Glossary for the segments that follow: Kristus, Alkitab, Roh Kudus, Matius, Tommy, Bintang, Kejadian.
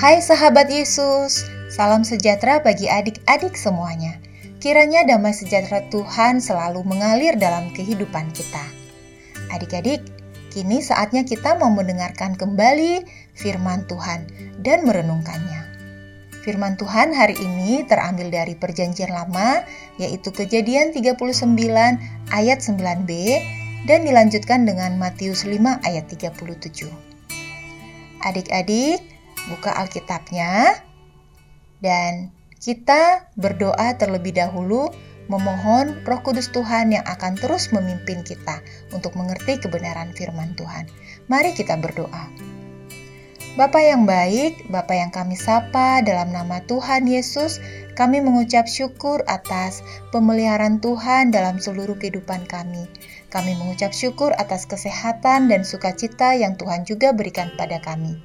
Hai sahabat Yesus, salam sejahtera bagi adik-adik semuanya. Kiranya damai sejahtera Tuhan selalu mengalir dalam kehidupan kita. Adik-adik, kini saatnya kita mau mendengarkan kembali firman Tuhan dan merenungkannya. Firman Tuhan hari ini terambil dari Perjanjian Lama, yaitu Kejadian 39 ayat 9b dan dilanjutkan dengan Matius 5 ayat 37. Adik-adik, buka Alkitabnya dan kita berdoa terlebih dahulu, memohon Roh Kudus Tuhan yang akan terus memimpin kita untuk mengerti kebenaran firman Tuhan. Mari kita berdoa. Bapa yang baik, Bapa yang kami sapa dalam nama Tuhan Yesus, kami mengucap syukur atas pemeliharaan Tuhan dalam seluruh kehidupan kami. Kami mengucap syukur atas kesehatan dan sukacita yang Tuhan juga berikan pada kami.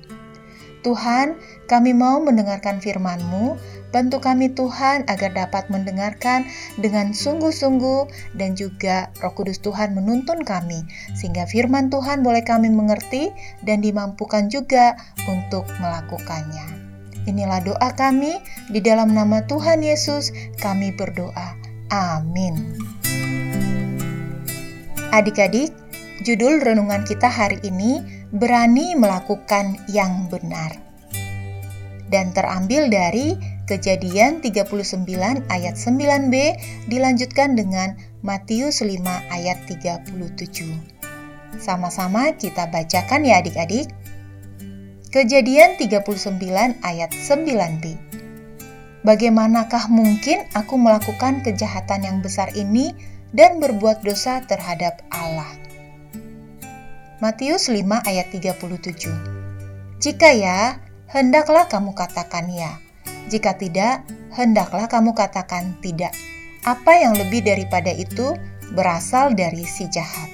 Tuhan, kami mau mendengarkan firman-Mu, bantu kami Tuhan agar dapat mendengarkan dengan sungguh-sungguh dan juga Roh Kudus Tuhan menuntun kami, sehingga firman Tuhan boleh kami mengerti dan dimampukan juga untuk melakukannya. Inilah doa kami, di dalam nama Tuhan Yesus kami berdoa. Amin. Adik-adik, judul renungan kita hari ini, berani melakukan yang benar. Dan terambil dari Kejadian 39 ayat 9b dilanjutkan dengan Matius 5 ayat 37. Sama-sama kita bacakan ya adik-adik. Kejadian 39 ayat 9b. Bagaimanakah mungkin aku melakukan kejahatan yang besar ini dan berbuat dosa terhadap Allah? Matius 5 ayat 37. Jika ya, hendaklah kamu katakan ya. Jika tidak, hendaklah kamu katakan tidak. Apa yang lebih daripada itu berasal dari si jahat.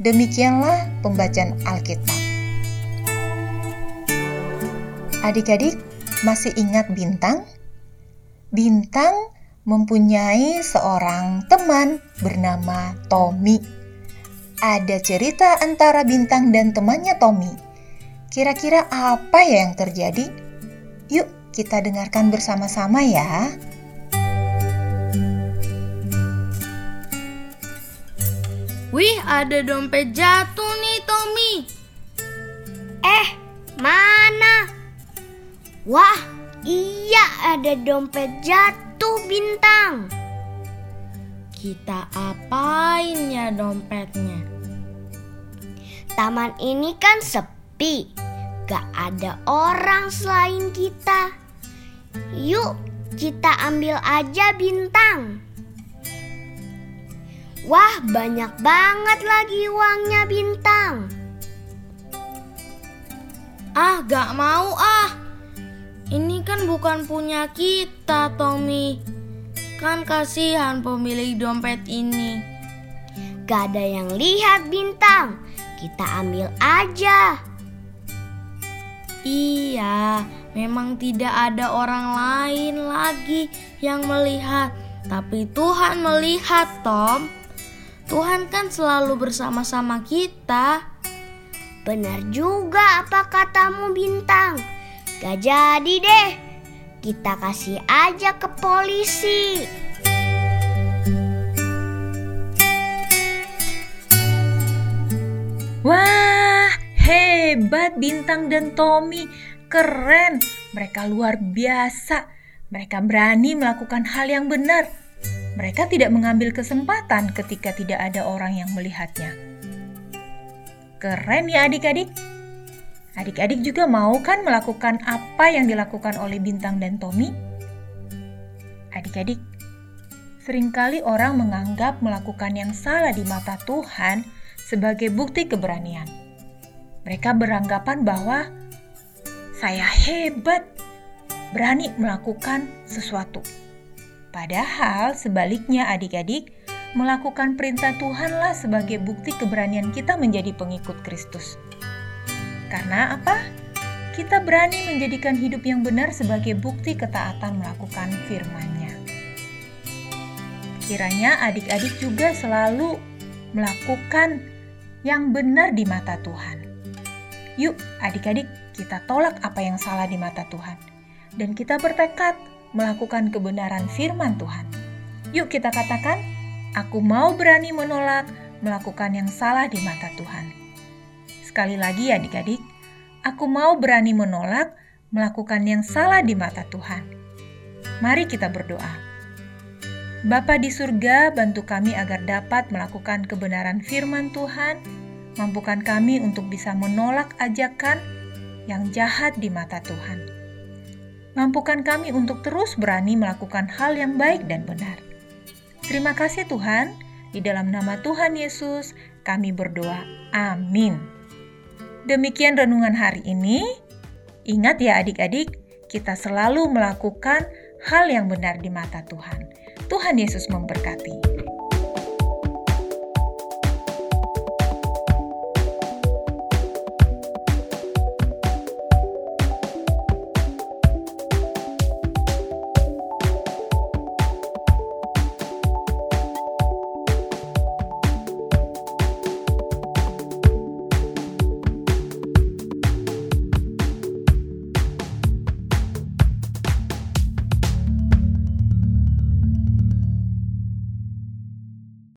Demikianlah pembacaan Alkitab. Adik-adik, masih ingat Bintang? Bintang mempunyai seorang teman bernama Tommy. Ada cerita antara Bintang dan temannya Tommy. Kira-kira apa ya yang terjadi? Yuk kita dengarkan bersama-sama ya. Wih, ada dompet jatuh nih Tommy. Mana? Wah, iya ada dompet jatuh Bintang. Kita apain ya dompetnya? Taman ini kan sepi, gak ada orang selain kita. Yuk kita ambil aja Bintang. Wah, banyak banget lagi uangnya Bintang. Ah, gak mau ah. Ini kan bukan punya kita Tommy. Kan kasihan pemilik dompet ini. Gak ada yang lihat Bintang. Kita ambil aja. Iya, memang tidak ada orang lain lagi yang melihat. Tapi Tuhan melihat Tom. Tuhan kan selalu bersama-sama kita. Benar juga apa katamu Bintang. Gak jadi deh. Kita kasih aja ke polisi. Wah, hebat Bintang dan Tommy. Keren, mereka luar biasa. Mereka berani melakukan hal yang benar. Mereka tidak mengambil kesempatan ketika tidak ada orang yang melihatnya. Keren ya adik-adik. Adik-adik juga mau kan melakukan apa yang dilakukan oleh Bintang dan Tommy? Adik-adik, seringkali orang menganggap melakukan yang salah di mata Tuhan sebagai bukti keberanian. Mereka beranggapan bahwa saya hebat, berani melakukan sesuatu. Padahal sebaliknya adik-adik, melakukan perintah Tuhanlah sebagai bukti keberanian kita menjadi pengikut Kristus. Karena apa? Kita berani menjadikan hidup yang benar sebagai bukti ketaatan melakukan firman-Nya. Kiranya adik-adik juga selalu melakukan yang benar di mata Tuhan. Yuk adik-adik, kita tolak apa yang salah di mata Tuhan, dan kita bertekad melakukan kebenaran firman Tuhan. Yuk kita katakan, aku mau berani menolak melakukan yang salah di mata Tuhan. Sekali lagi ya adik-adik, aku mau berani menolak melakukan yang salah di mata Tuhan. Mari kita berdoa. Bapa di surga, bantu kami agar dapat melakukan kebenaran firman Tuhan. Mampukan kami untuk bisa menolak ajakan yang jahat di mata Tuhan. Mampukan kami untuk terus berani melakukan hal yang baik dan benar. Terima kasih Tuhan, di dalam nama Tuhan Yesus kami berdoa. Amin. Demikian renungan hari ini. Ingat ya adik-adik, kita selalu melakukan hal yang benar di mata Tuhan. Tuhan Yesus memberkati.